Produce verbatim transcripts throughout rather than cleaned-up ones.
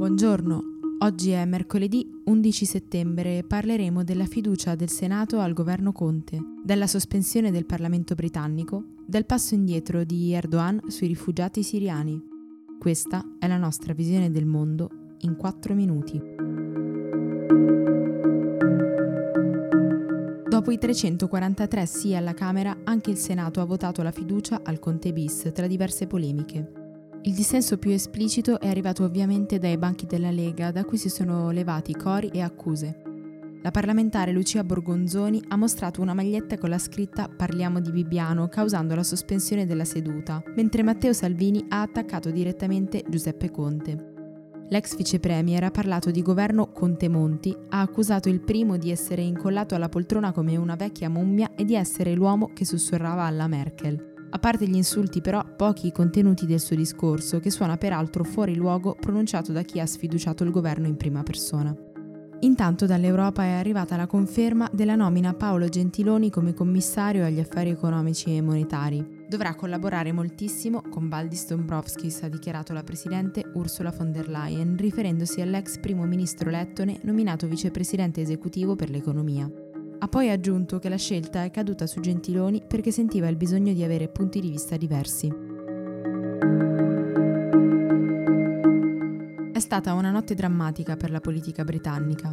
Buongiorno, oggi è mercoledì undici settembre e parleremo della fiducia del Senato al governo Conte, della sospensione del Parlamento britannico, del passo indietro di Erdogan sui rifugiati siriani. Questa è la nostra visione del mondo in quattro minuti. Dopo i trecentoquarantatré sì alla Camera, anche il Senato ha votato la fiducia al Conte bis tra diverse polemiche. Il dissenso più esplicito è arrivato ovviamente dai banchi della Lega, da cui si sono levati cori e accuse. La parlamentare Lucia Borgonzoni ha mostrato una maglietta con la scritta «Parliamo di Bibbiano», causando la sospensione della seduta, mentre Matteo Salvini ha attaccato direttamente Giuseppe Conte. L'ex vicepremier ha parlato di governo Conte-Monti, ha accusato il primo di essere incollato alla poltrona come una vecchia mummia e di essere l'uomo che sussurrava alla Merkel. A parte gli insulti però, pochi i contenuti del suo discorso, che suona peraltro fuori luogo pronunciato da chi ha sfiduciato il governo in prima persona. Intanto dall'Europa è arrivata la conferma della nomina a Paolo Gentiloni come commissario agli affari economici e monetari. Dovrà collaborare moltissimo con Valdis Dombrovskis, ha dichiarato la presidente Ursula von der Leyen, riferendosi all'ex primo ministro lettone nominato vicepresidente esecutivo per l'economia. Ha poi aggiunto che la scelta è caduta su Gentiloni perché sentiva il bisogno di avere punti di vista diversi. È stata una notte drammatica per la politica britannica.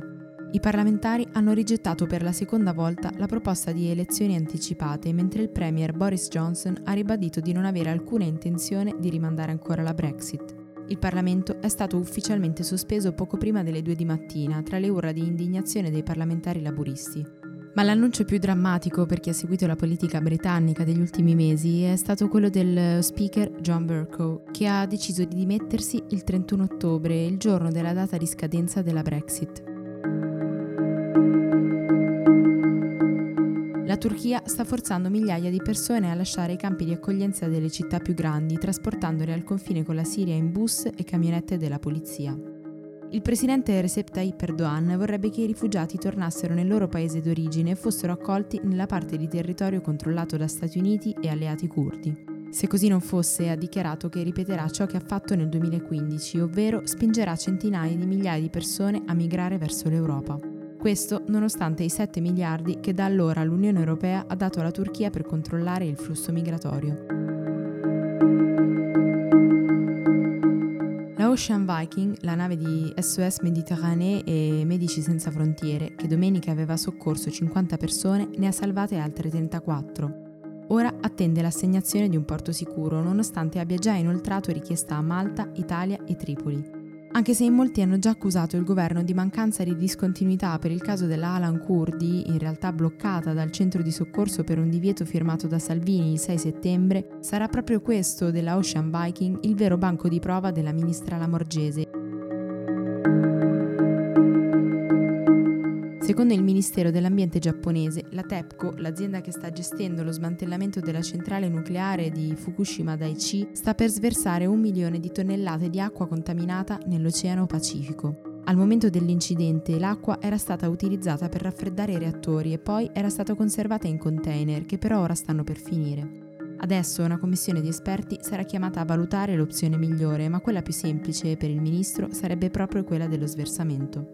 I parlamentari hanno rigettato per la seconda volta la proposta di elezioni anticipate, mentre il premier Boris Johnson ha ribadito di non avere alcuna intenzione di rimandare ancora la Brexit. Il Parlamento è stato ufficialmente sospeso poco prima delle due di mattina, tra le urla di indignazione dei parlamentari laburisti. Ma l'annuncio più drammatico per chi ha seguito la politica britannica degli ultimi mesi è stato quello del speaker John Bercow, che ha deciso di dimettersi il trentuno ottobre, il giorno della data di scadenza della Brexit. La Turchia sta forzando migliaia di persone a lasciare i campi di accoglienza delle città più grandi, trasportandole al confine con la Siria in bus e camionette della polizia. Il presidente Recep Tayyip Erdogan vorrebbe che i rifugiati tornassero nel loro paese d'origine e fossero accolti nella parte di territorio controllato da Stati Uniti e alleati curdi. Se così non fosse, ha dichiarato che ripeterà ciò che ha fatto nel duemilaquindici, ovvero spingerà centinaia di migliaia di persone a migrare verso l'Europa. Questo nonostante i sette miliardi che da allora l'Unione Europea ha dato alla Turchia per controllare il flusso migratorio. La Ocean Viking, la nave di S O S Mediterranee e Medici Senza Frontiere, che domenica aveva soccorso cinquanta persone, ne ha salvate altre trentaquattro. Ora attende l'assegnazione di un porto sicuro, nonostante abbia già inoltrato richiesta a Malta, Italia e Tripoli. Anche se in molti hanno già accusato il governo di mancanza di discontinuità per il caso della Alan Kurdi, in realtà bloccata dal centro di soccorso per un divieto firmato da Salvini il sei settembre, sarà proprio questo della Ocean Viking il vero banco di prova della ministra Lamorgese. Secondo il Ministero dell'Ambiente giapponese, la TEPCO, l'azienda che sta gestendo lo smantellamento della centrale nucleare di Fukushima Daiichi, sta per sversare un milione di tonnellate di acqua contaminata nell'Oceano Pacifico. Al momento dell'incidente, l'acqua era stata utilizzata per raffreddare i reattori e poi era stata conservata in container, che però ora stanno per finire. Adesso una commissione di esperti sarà chiamata a valutare l'opzione migliore, ma quella più semplice per il ministro sarebbe proprio quella dello sversamento.